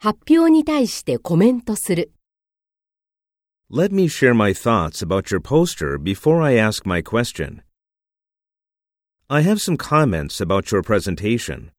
発表に対してコメントする。Let me share my thoughts about your poster before I ask my question. I have some comments about your presentation.